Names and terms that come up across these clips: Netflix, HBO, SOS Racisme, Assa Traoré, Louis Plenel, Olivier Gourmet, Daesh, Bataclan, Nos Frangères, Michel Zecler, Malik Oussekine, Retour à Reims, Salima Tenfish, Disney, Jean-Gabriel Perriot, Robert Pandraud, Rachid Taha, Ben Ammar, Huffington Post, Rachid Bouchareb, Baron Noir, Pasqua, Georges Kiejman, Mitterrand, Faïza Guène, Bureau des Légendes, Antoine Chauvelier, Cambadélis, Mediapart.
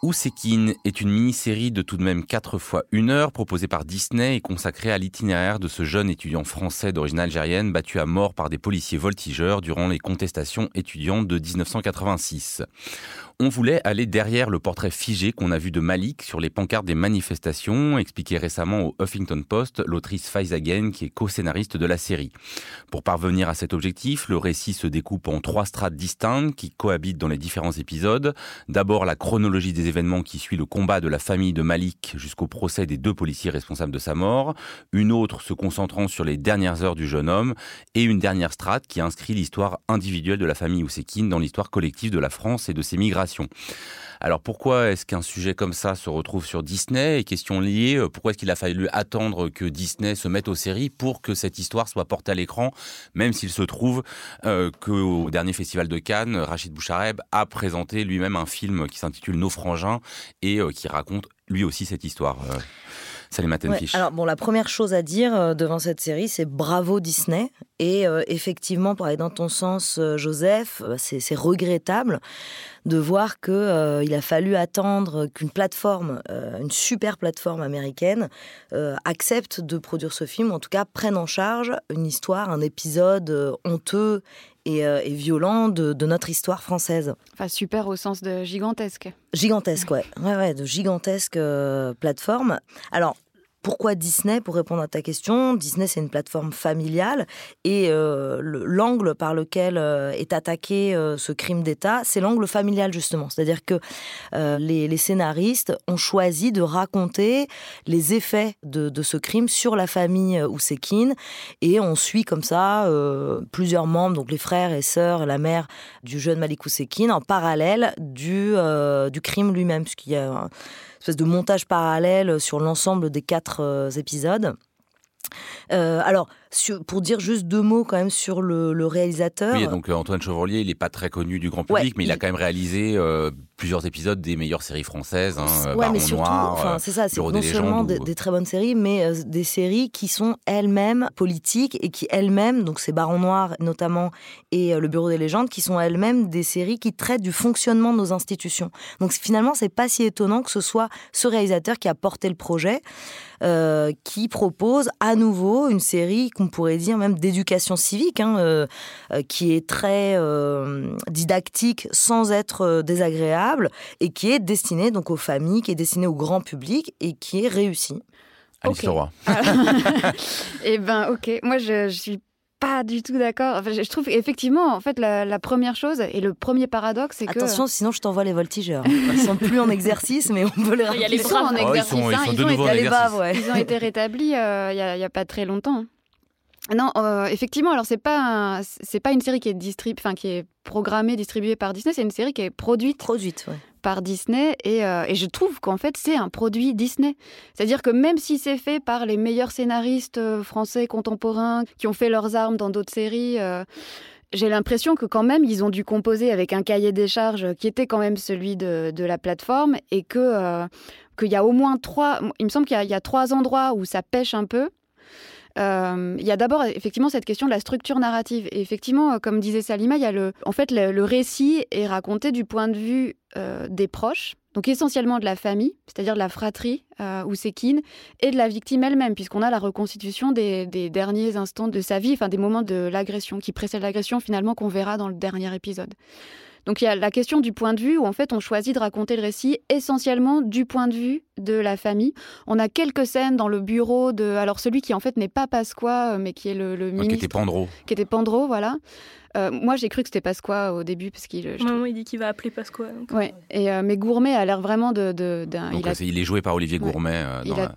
Oussekine est une mini-série de tout de même 4 fois 1 heure proposée par Disney et consacrée à l'itinéraire de ce jeune étudiant français d'origine algérienne battu à mort par des policiers voltigeurs durant les contestations étudiantes de 1986. On voulait aller derrière le portrait figé qu'on a vu de Malik sur les pancartes des manifestations, expliqué récemment au Huffington Post l'autrice Faïza Guène qui est co-scénariste de la série. Pour parvenir à cet objectif, le récit se découpe en 3 strates distinctes qui cohabitent dans les différents épisodes. D'abord la chronologie des événements qui suit le combat de la famille de Malik jusqu'au procès des 2 policiers responsables de sa mort, une autre se concentrant sur les dernières heures du jeune homme et une dernière strate qui inscrit l'histoire individuelle de la famille Oussekine dans l'histoire collective de la France et de ses migrations. Alors pourquoi est-ce qu'un sujet comme ça se retrouve sur Disney ? Et question liée, pourquoi est-ce qu'il a fallu attendre que Disney se mette aux séries pour que cette histoire soit portée à l'écran, même s'il se trouve qu'au dernier festival de Cannes, Rachid Bouchareb a présenté lui-même un film qui s'intitule Nos Frangères et qui raconte lui aussi cette histoire. Salima Tenfish. Alors bon, la première chose à dire devant cette série, c'est bravo Disney. Et effectivement, pour aller dans ton sens, Joseph, c'est regrettable de voir qu'il a fallu attendre qu'une plateforme, une super plateforme américaine, accepte de produire ce film, en tout cas prenne en charge une histoire, un épisode honteux et violent de notre histoire française. Enfin, super au sens de gigantesque. Gigantesque, ouais, de gigantesque plateforme. Alors, pourquoi Disney ? Pour répondre à ta question, Disney, c'est une plateforme familiale et l'angle par lequel est attaqué ce crime d'État, c'est l'angle familial justement. C'est-à-dire que les scénaristes ont choisi de raconter les effets de ce crime sur la famille Oussekine et on suit comme ça plusieurs membres, donc les frères et sœurs, la mère du jeune Malik Oussekine en parallèle du crime lui-même, puisqu'il y a une espèce de montage parallèle sur l'ensemble des 4 épisodes. Alors, pour dire juste 2 mots quand même sur le réalisateur. Oui, donc Antoine Chauvelier, il n'est pas très connu du grand public, mais il a quand même réalisé plusieurs épisodes des meilleures séries françaises, Baron Noir, Bureau des Légendes. C'est non seulement des très bonnes séries, mais des séries qui sont elles-mêmes politiques et qui elles-mêmes, donc c'est Baron Noir notamment et le Bureau des Légendes, qui sont elles-mêmes des séries qui traitent du fonctionnement de nos institutions. Donc finalement, c'est pas si étonnant que ce soit ce réalisateur qui a porté le projet, qui propose à nouveau une série qu'on pourrait dire même d'éducation civique, qui est très didactique sans être désagréable et qui est destinée donc aux familles, qui est destinée au grand public et qui est réussie. Alice Leroy. Eh ben ok, moi je suis pas du tout d'accord. Enfin, je trouve effectivement, en fait, la première chose et le premier paradoxe, c'est que... Attention, sinon je t'envoie les voltigeurs. Ils sont plus en exercice, mais on peut les rappeler. Ils sont en exercice. Ils ont été rétablis il y a pas très longtemps. Non, effectivement, alors c'est pas une série qui est distribuée par Disney, c'est une série qui est produite par Disney et je trouve qu'en fait c'est un produit Disney. C'est-à-dire que même si c'est fait par les meilleurs scénaristes français contemporains qui ont fait leurs armes dans d'autres séries, j'ai l'impression que quand même ils ont dû composer avec un cahier des charges qui était quand même celui de la plateforme et qu'il y a au moins 3, il me semble qu'il y a 3 endroits où ça pêche un peu. Il y a d'abord effectivement cette question de la structure narrative. Et effectivement, comme disait Salima, il y a le récit est raconté du point de vue des proches, donc essentiellement de la famille, c'est-à-dire de la fratrie Oussekine, et de la victime elle-même, puisqu'on a la reconstitution des derniers instants de sa vie, enfin des moments de l'agression, qui précède l'agression finalement qu'on verra dans le dernier épisode. Donc il y a la question du point de vue où en fait on choisit de raconter le récit essentiellement du point de vue de la famille. On a quelques scènes dans le bureau de celui qui en fait n'est pas Pasqua mais qui est le ministre qui était Pandraud, voilà. Moi j'ai cru que c'était Pasqua au début parce qu'il il dit qu'il va appeler Pasqua. Donc, mais Gourmet a l'air vraiment il est joué par Olivier Gourmet.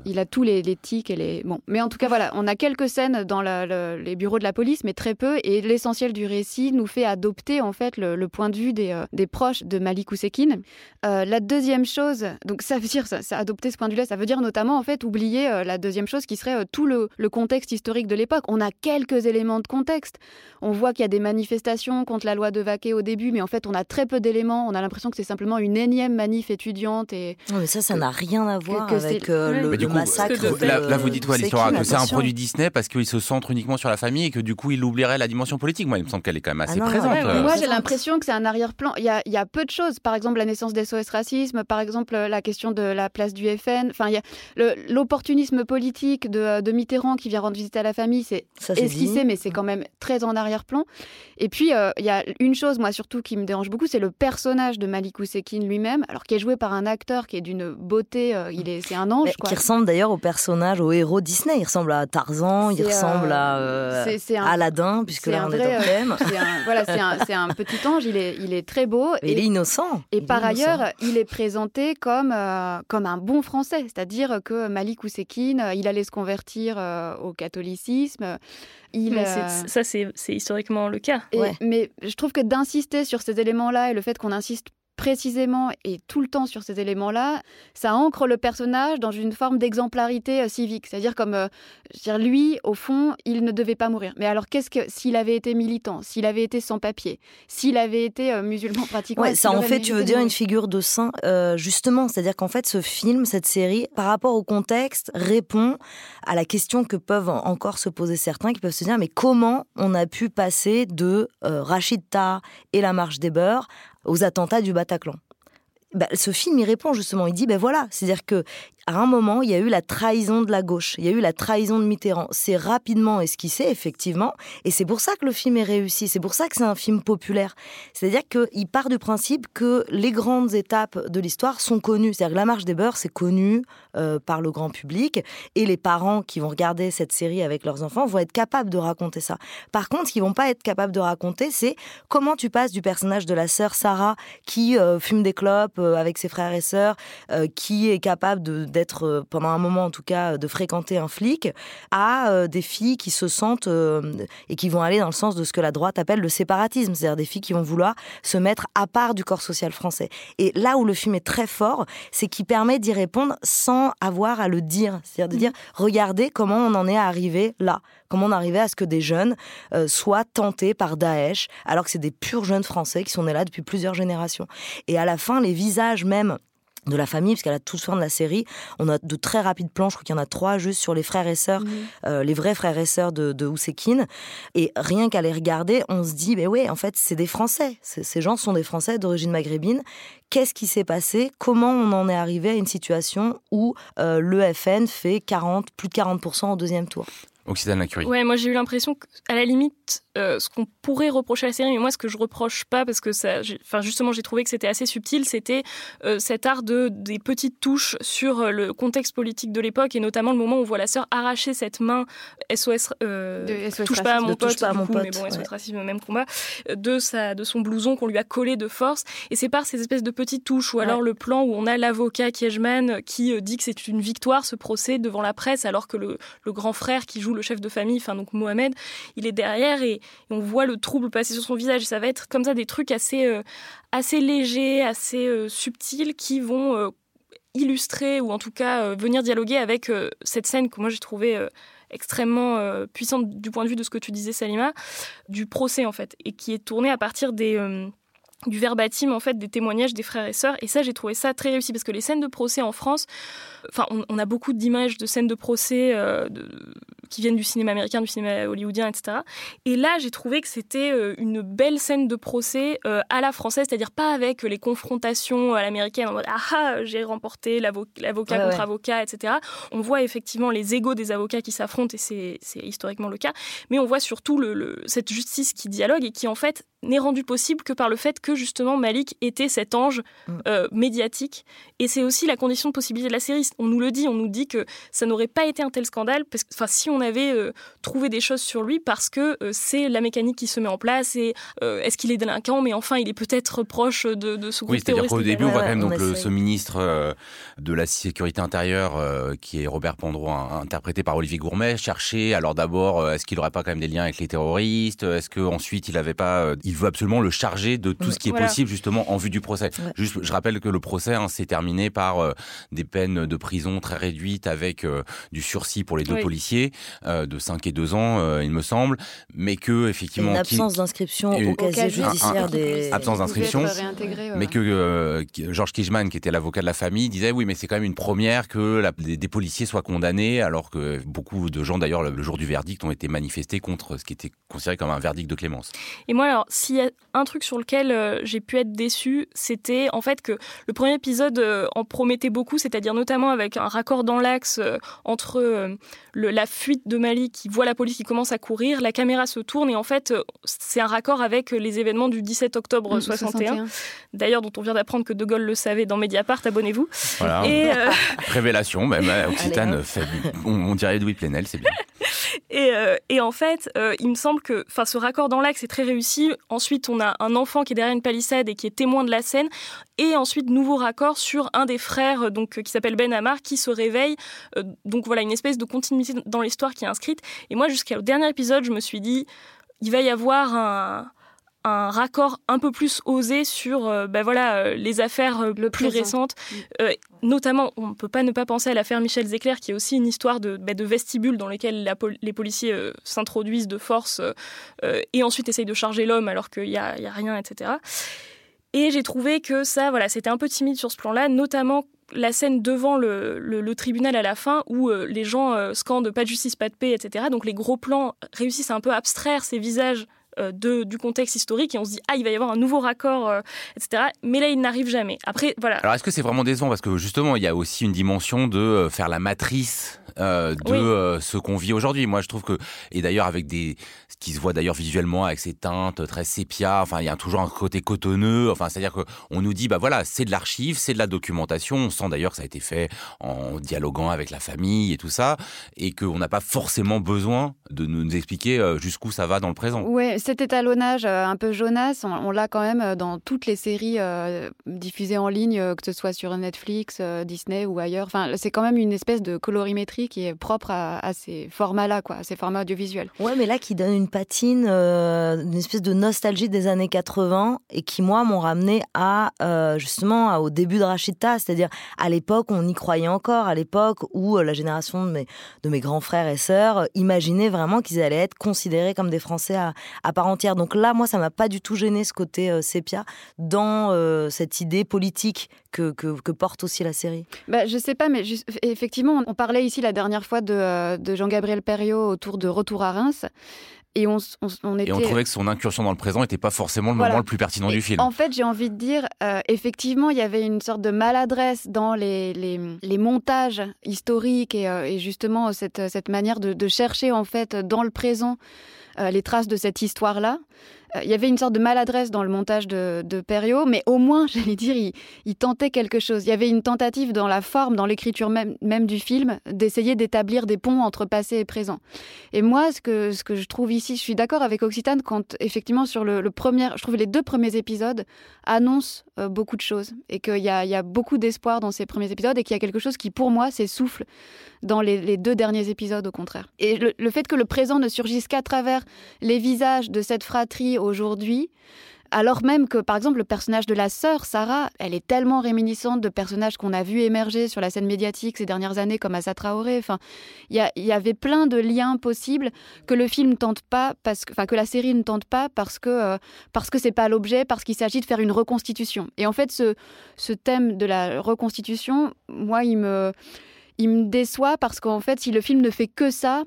Il a tous les tics et les mais en tout cas voilà, on a quelques scènes dans les bureaux de la police mais très peu et l'essentiel du récit nous fait adopter en fait le point de vue des proches de Malik Oussekine. La deuxième chose, donc ça veut dire ça adopter ce point de vue-là, ça veut dire notamment en fait oublier la deuxième chose qui serait tout le contexte historique de l'époque. On a quelques éléments de contexte. On voit qu'il y a des manifestations manifestations contre la loi de Vaquet au début, mais en fait, on a très peu d'éléments. On a l'impression que c'est simplement une énième manif étudiante. Et non, mais ça n'a rien à voir avec le massacre. Là, vous dites quoi, l'histoire, que c'est un produit Disney parce qu'ils se centrent uniquement sur la famille et que du coup, ils oublieraient la dimension politique. Moi, il me semble qu'elle est quand même assez présente. Ouais, moi, j'ai l'impression que c'est un arrière-plan. Il y a peu de choses. Par exemple, la naissance des SOS Racisme, par exemple, la question de la place du FN. Enfin, il y a l'opportunisme politique de Mitterrand qui vient rendre visite à la famille. C'est esquissé, mais c'est quand même très en arrière-plan. Et puis, il y a une chose, moi, surtout, qui me dérange beaucoup, c'est le personnage de Malik Oussekine lui-même, alors qui est joué par un acteur qui est d'une beauté, c'est un ange. Qui ressemble d'ailleurs au personnage, au héros Disney. Il ressemble à Tarzan, il ressemble à Aladdin, puisque là, on est dans le thème. C'est un petit ange, il est très beau. Et il est innocent. Et par ailleurs, il est présenté comme un bon Français, c'est-à-dire que Malik Oussekine, il allait se convertir au catholicisme. C'est historiquement le cas. Mais je trouve que d'insister sur ces éléments-là et le fait qu'on insiste précisément et tout le temps sur ces éléments-là, ça ancre le personnage dans une forme d'exemplarité civique. C'est-à-dire lui, au fond, il ne devait pas mourir. Mais alors, qu'est-ce que s'il avait été militant, s'il avait été sans papier, s'il avait été musulman pratiquant ça en fait, tu veux dire une figure de saint, justement. C'est-à-dire qu'en fait, ce film, cette série, par rapport au contexte, répond à la question que peuvent encore se poser certains, qui peuvent se dire, mais comment on a pu passer de Rachid Taha et la Marche des Beurs aux attentats du Bataclan. Ce film, il répond justement, il dit, voilà, c'est-à-dire qu'à un moment, il y a eu la trahison de la gauche, il y a eu la trahison de Mitterrand. C'est rapidement esquissé, effectivement, et c'est pour ça que le film est réussi, c'est pour ça que c'est un film populaire. C'est-à-dire qu'il part du principe que les grandes étapes de l'histoire sont connues. C'est-à-dire que la Marche des Beurs, c'est connu par le grand public, et les parents qui vont regarder cette série avec leurs enfants vont être capables de raconter ça. Par contre, ce qu'ils ne vont pas être capables de raconter, c'est comment tu passes du personnage de la sœur Sarah, qui fume des clopes, avec ses frères et sœurs, qui est capable d'être, pendant un moment en tout cas, de fréquenter un flic, à des filles qui se sentent et qui vont aller dans le sens de ce que la droite appelle le séparatisme, c'est-à-dire des filles qui vont vouloir se mettre à part du corps social français. Et là où le film est très fort, c'est qu'il permet d'y répondre sans avoir à le dire, c'est-à-dire de dire, regardez comment on en est arrivé là, comment on arrivait à ce que des jeunes soient tentés par Daesh, alors que c'est des purs jeunes français qui sont nés là depuis plusieurs générations. Et à la fin, les visage même de la famille, parce qu'elle a tout le soin de la série. On a de très rapides plans, je crois qu'il y en a 3 juste sur les frères et sœurs, les vrais frères et sœurs de Oussekine. Et rien qu'à les regarder, on se dit, en fait, c'est des Français. Ces gens sont des Français d'origine maghrébine. Qu'est-ce qui s'est passé ? Comment on en est arrivé à une situation où le FN fait plus de 40% au deuxième tour ? Occitane Lacurie. Ouais, moi j'ai eu l'impression qu'à la limite, ce qu'on pourrait reprocher à la série, mais moi ce que je reproche pas, parce que justement j'ai trouvé que c'était assez subtil, c'était cet art des petites touches sur le contexte politique de l'époque, et notamment le moment où on voit la sœur arracher cette main SOS, touche pas à mon pote, mais bon, SOS Racisme, même combat, de son blouson qu'on lui a collé de force, et c'est par ces espèces de petites touches, ou alors le plan où on a l'avocat Kiejman qui dit que c'est une victoire ce procès devant la presse, alors que le grand frère qui joue le chef de famille, donc Mohamed, il est derrière et on voit le trouble passer sur son visage. Ça va être comme ça des trucs assez légers, assez subtils qui vont illustrer ou en tout cas venir dialoguer avec cette scène que moi j'ai trouvée extrêmement puissante du point de vue de ce que tu disais, Salima, du procès en fait, et qui est tournée à partir du verbatim en fait des témoignages des frères et sœurs, et ça j'ai trouvé ça très réussi parce que les scènes de procès en France, on a beaucoup d'images de scènes de procès qui viennent du cinéma américain, du cinéma hollywoodien, etc. Et là j'ai trouvé que c'était une belle scène de procès à la française, c'est-à-dire pas avec les confrontations à l'américaine en mode j'ai remporté l'avocat contre avocat, etc. On voit effectivement les égos des avocats qui s'affrontent et c'est historiquement le cas, mais on voit surtout cette justice qui dialogue et qui en fait n'est rendue possible que par le fait que justement Malik était cet ange médiatique, et c'est aussi la condition de possibilité de la série. On nous dit que ça n'aurait pas été un tel scandale parce que, si on avait trouvé des choses sur lui, parce que c'est la mécanique qui se met en place, et est-ce qu'il est délinquant, mais enfin il est peut-être proche de ce groupe terroriste. Au début on voit quand même ce ministre de la sécurité intérieure qui est Robert Pandraud, interprété par Olivier Gourmet, chercher alors d'abord est-ce qu'il n'aurait pas quand même des liens avec les terroristes, est-ce qu'ensuite il veut absolument le charger de tout ce qui est possible justement en vue du procès. Ouais. Juste, je rappelle que le procès s'est terminé par des peines de prison très réduites avec du sursis pour les deux policiers, de 5 et 2 ans, il me semble, mais que effectivement... Une absence d'inscription au casier judiciaire des... Absence d'inscription, mais que Georges Kiejman, qui était l'avocat de la famille, disait oui, mais c'est quand même une première que des policiers soient condamnés, alors que beaucoup de gens, d'ailleurs, le jour du verdict, ont été manifestés contre ce qui était considéré comme un verdict de clémence. Et moi, alors, s'il y a un truc sur lequel j'ai pu être déçue, c'était en fait que le premier épisode en promettait beaucoup, c'est-à-dire notamment avec un raccord dans l'axe entre la fuite de Malik qui voit la police qui commence à courir, la caméra se tourne et en fait c'est un raccord avec les événements du 17 octobre 61, d'ailleurs dont on vient d'apprendre que De Gaulle le savait dans Mediapart, abonnez-vous. Voilà, et révélation, même Occitane, on dirait Louis Plenel, c'est bien. Et en fait, il me semble que ce raccord dans l'axe est très réussi. Ensuite, on a un enfant qui est derrière une palissade et qui est témoin de la scène. Et ensuite, nouveau raccord sur un des frères qui s'appelle Ben Ammar qui se réveille. Donc voilà, une espèce de continuité dans l'histoire qui est inscrite. Et moi, jusqu'au dernier épisode, je me suis dit, il va y avoir un raccord un peu plus osé sur les affaires plus récentes. Notamment, on ne peut pas ne pas penser à l'affaire Michel Zecler, qui est aussi une histoire de vestibule dans lequel les policiers s'introduisent de force et ensuite essayent de charger l'homme alors qu'il n'y a rien, etc. Et j'ai trouvé que ça, c'était un peu timide sur ce plan-là, notamment la scène devant le tribunal à la fin où les gens scandent « pas de justice, pas de paix », etc. Donc les gros plans réussissent à un peu abstraire ces visages du contexte historique et on se dit il va y avoir un nouveau raccord etc, mais là il n'arrive jamais. Après alors est-ce que c'est vraiment décevant parce que justement il y a aussi une dimension de faire la matrice ce qu'on vit aujourd'hui. Moi je trouve que, et d'ailleurs avec ce qui se voit d'ailleurs visuellement avec ces teintes très sépia, il y a toujours un côté cotonneux, c'est-à-dire qu'on nous dit c'est de l'archive, c'est de la documentation, on sent d'ailleurs que ça a été fait en dialoguant avec la famille et tout ça, et qu'on n'a pas forcément besoin de nous expliquer jusqu'où ça va dans le présent. Ouais. Cet étalonnage un peu jaunasse, on l'a quand même dans toutes les séries diffusées en ligne, que ce soit sur Netflix, Disney ou ailleurs. Enfin, c'est quand même une espèce de colorimétrie qui est propre à ces formats-là, à ces formats audiovisuels. Ouais, mais là, qui donne une patine, une espèce de nostalgie des années 80 et qui, moi, m'ont ramené au début de Rachida, c'est-à-dire à l'époque où on y croyait encore, à l'époque où la génération de mes grands frères et sœurs imaginait vraiment qu'ils allaient être considérés comme des Français à part entière. Donc là, moi, ça m'a pas du tout gêné ce côté sépia dans cette idée politique que porte aussi la série. Je sais pas, mais effectivement, on parlait ici la dernière fois de Jean-Gabriel Perriot autour de Retour à Reims. Et on trouvait que son incursion dans le présent n'était pas forcément le moment le plus pertinent du film. En fait, j'ai envie de dire, effectivement, il y avait une sorte de maladresse dans les montages historiques et justement cette manière de chercher en fait dans le présent les traces de cette histoire-là. Il y avait une sorte de maladresse dans le montage de Perriot, mais au moins, j'allais dire, il tentait quelque chose. Il y avait une tentative dans la forme, dans l'écriture même du film, d'essayer d'établir des ponts entre passé et présent. Et moi, ce que je trouve ici, je suis d'accord avec Occitane quand, effectivement, sur le premier, je trouve les deux premiers épisodes annoncent beaucoup de choses et qu'il y a beaucoup d'espoir dans ces premiers épisodes et qu'il y a quelque chose qui, pour moi, s'essouffle dans les deux derniers épisodes, au contraire. Et le fait que le présent ne surgisse qu'à travers les visages de cette fratrie aujourd'hui, alors même que, par exemple, le personnage de la sœur, Sarah, elle est tellement réminiscente de personnages qu'on a vus émerger sur la scène médiatique ces dernières années, comme Assa Traoré. Enfin, y avait plein de liens possibles que le film tente pas, que la série ne tente pas parce que c'est pas l'objet, parce qu'il s'agit de faire une reconstitution. Et en fait, ce thème de la reconstitution, moi, il me déçoit parce qu'en fait, si le film ne fait que ça,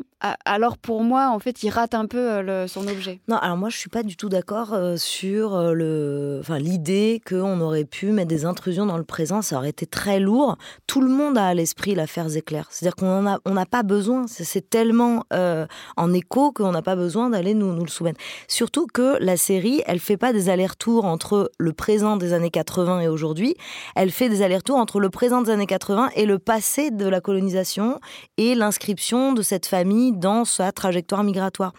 alors pour moi, en fait, il rate un peu son objet. Non, alors moi, je ne suis pas du tout d'accord sur l'idée qu'on aurait pu mettre des intrusions dans le présent. Ça aurait été très lourd. Tout le monde a à l'esprit l'affaire Zecler. C'est-à-dire qu'on n'a pas besoin. C'est tellement en écho qu'on n'a pas besoin d'aller nous le soumettre. Surtout que la série, elle ne fait pas des allers-retours entre le présent des années 80 et aujourd'hui. Elle fait des allers-retours entre le présent des années 80 et le passé de la colonisation et l'inscription de cette famille dans sa trajectoire migratoire.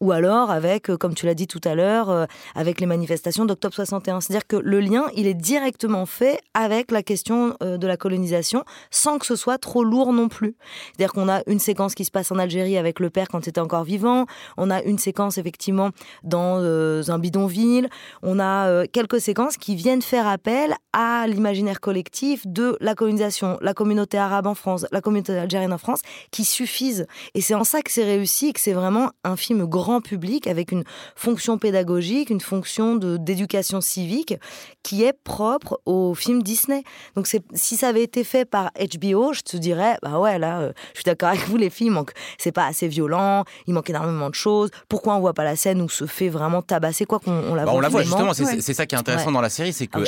Ou alors avec, comme tu l'as dit tout à l'heure, avec les manifestations d'octobre 61. C'est-à-dire que le lien, il est directement fait avec la question de la colonisation, sans que ce soit trop lourd non plus. C'est-à-dire qu'on a une séquence qui se passe en Algérie avec le père quand il était encore vivant, on a une séquence effectivement dans un bidonville, on a quelques séquences qui viennent faire appel à l'imaginaire collectif de la colonisation, la communauté arabe en France, la communauté algérienne en France, qui suffisent. Et c'est en en ça que c'est réussi et que c'est vraiment un film grand public avec une fonction pédagogique, une fonction d'éducation civique qui est propre au film Disney. Donc si ça avait été fait par HBO, je te dirais, bah ouais, là, je suis d'accord avec vous, les filles, c'est pas assez violent, il manque énormément de choses. Pourquoi on voit pas la scène où se fait vraiment tabasser, quoi qu'on la voit. On la voit justement, c'est ça qui est intéressant dans la série, c'est que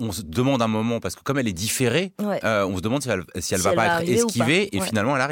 on se demande un moment, parce que comme elle est différée, on se demande si elle va pas être esquivée, et finalement elle arrive.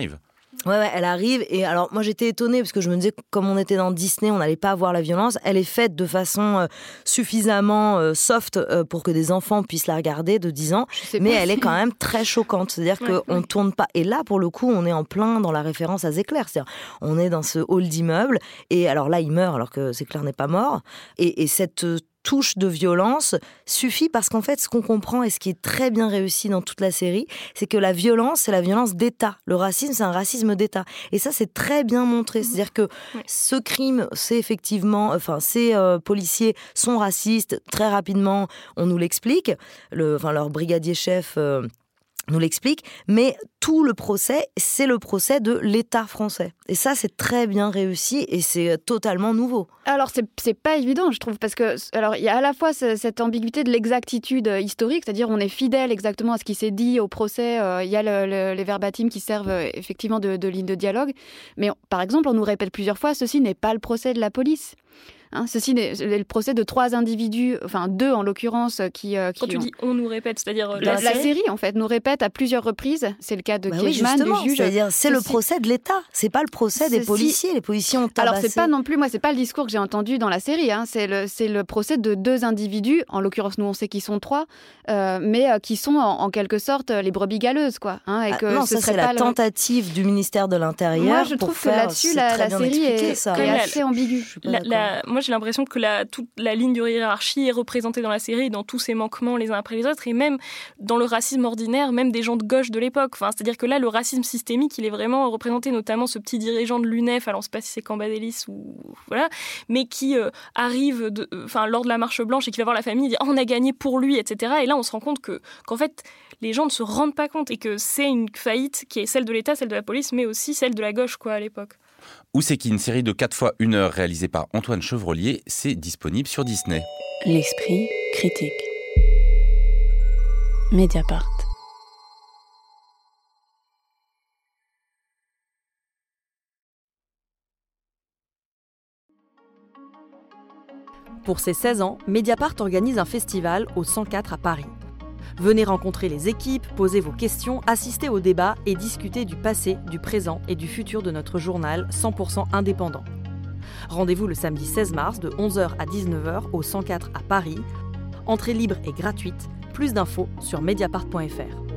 Ouais, elle arrive, et alors moi j'étais étonnée parce que je me disais que comme on était dans Disney, on n'allait pas avoir la violence. Elle est faite de façon suffisamment soft pour que des enfants puissent la regarder de 10 ans, mais elle est quand même très choquante, c'est-à-dire qu'on ne tourne pas, et là pour le coup on est en plein dans la référence à Zecler, c'est-à-dire on est dans ce hall d'immeuble, et alors là il meurt alors que Zecler n'est pas mort, et cette touche de violence suffit parce qu'en fait, ce qu'on comprend et ce qui est très bien réussi dans toute la série, c'est que la violence, c'est la violence d'État. Le racisme, c'est un racisme d'État. Et ça, c'est très bien montré. C'est-à-dire que ce crime, ces policiers sont racistes. Très rapidement, on nous l'explique. Leur brigadier-chef... nous l'explique, mais tout le procès, c'est le procès de l'État français. Et ça, c'est très bien réussi et c'est totalement nouveau. Alors, c'est pas évident, je trouve, parce que il y a à la fois cette ambiguïté de l'exactitude historique, c'est-à-dire on est fidèle exactement à ce qui s'est dit au procès, il y a les verbatims qui servent effectivement de ligne de dialogue, mais par exemple, on nous répète plusieurs fois, ceci n'est pas le procès de la police. Ceci est le procès de 3 individus, enfin 2 en l'occurrence, qui quand tu dis on nous répète, c'est-à-dire la série en fait nous répète à plusieurs reprises. C'est le cas de Kiejman, du juge. C'est-à-dire le procès de l'État, c'est pas le procès des policiers. Les policiers ont tabassé. Alors c'est pas non plus moi, c'est pas le discours que j'ai entendu dans la série. C'est le procès de 2 individus. En l'occurrence, nous on sait qu'ils sont 3, mais qui sont en quelque sorte les brebis galeuses, quoi. C'est la tentative du ministère de l'Intérieur. Moi je trouve que là-dessus la série est assez ambiguë. Moi, j'ai l'impression que toute la ligne de hiérarchie est représentée dans la série, dans tous ses manquements les uns après les autres, et même dans le racisme ordinaire, même des gens de gauche de l'époque. C'est-à-dire que là, le racisme systémique, il est vraiment représenté, notamment ce petit dirigeant de l'UNEF, alors on ne sait pas si c'est Cambadélis ou voilà, mais qui arrive lors de la marche blanche et qui va voir la famille et dit on a gagné pour lui, etc. Et là, on se rend compte qu'en fait, les gens ne se rendent pas compte et que c'est une faillite qui est celle de l'État, celle de la police, mais aussi celle de la gauche, quoi, à l'époque. Oussekine, série de 4 fois 1 heure réalisée par Antoine Chauvelier, c'est disponible sur Disney. L'esprit critique. Mediapart. Pour ses 16 ans, Mediapart organise un festival au 104 à Paris. Venez rencontrer les équipes, poser vos questions, assister aux débats et discuter du passé, du présent et du futur de notre journal 100% indépendant. Rendez-vous le samedi 16 mars de 11h à 19h au 104 à Paris. Entrée libre et gratuite. Plus d'infos sur mediapart.fr.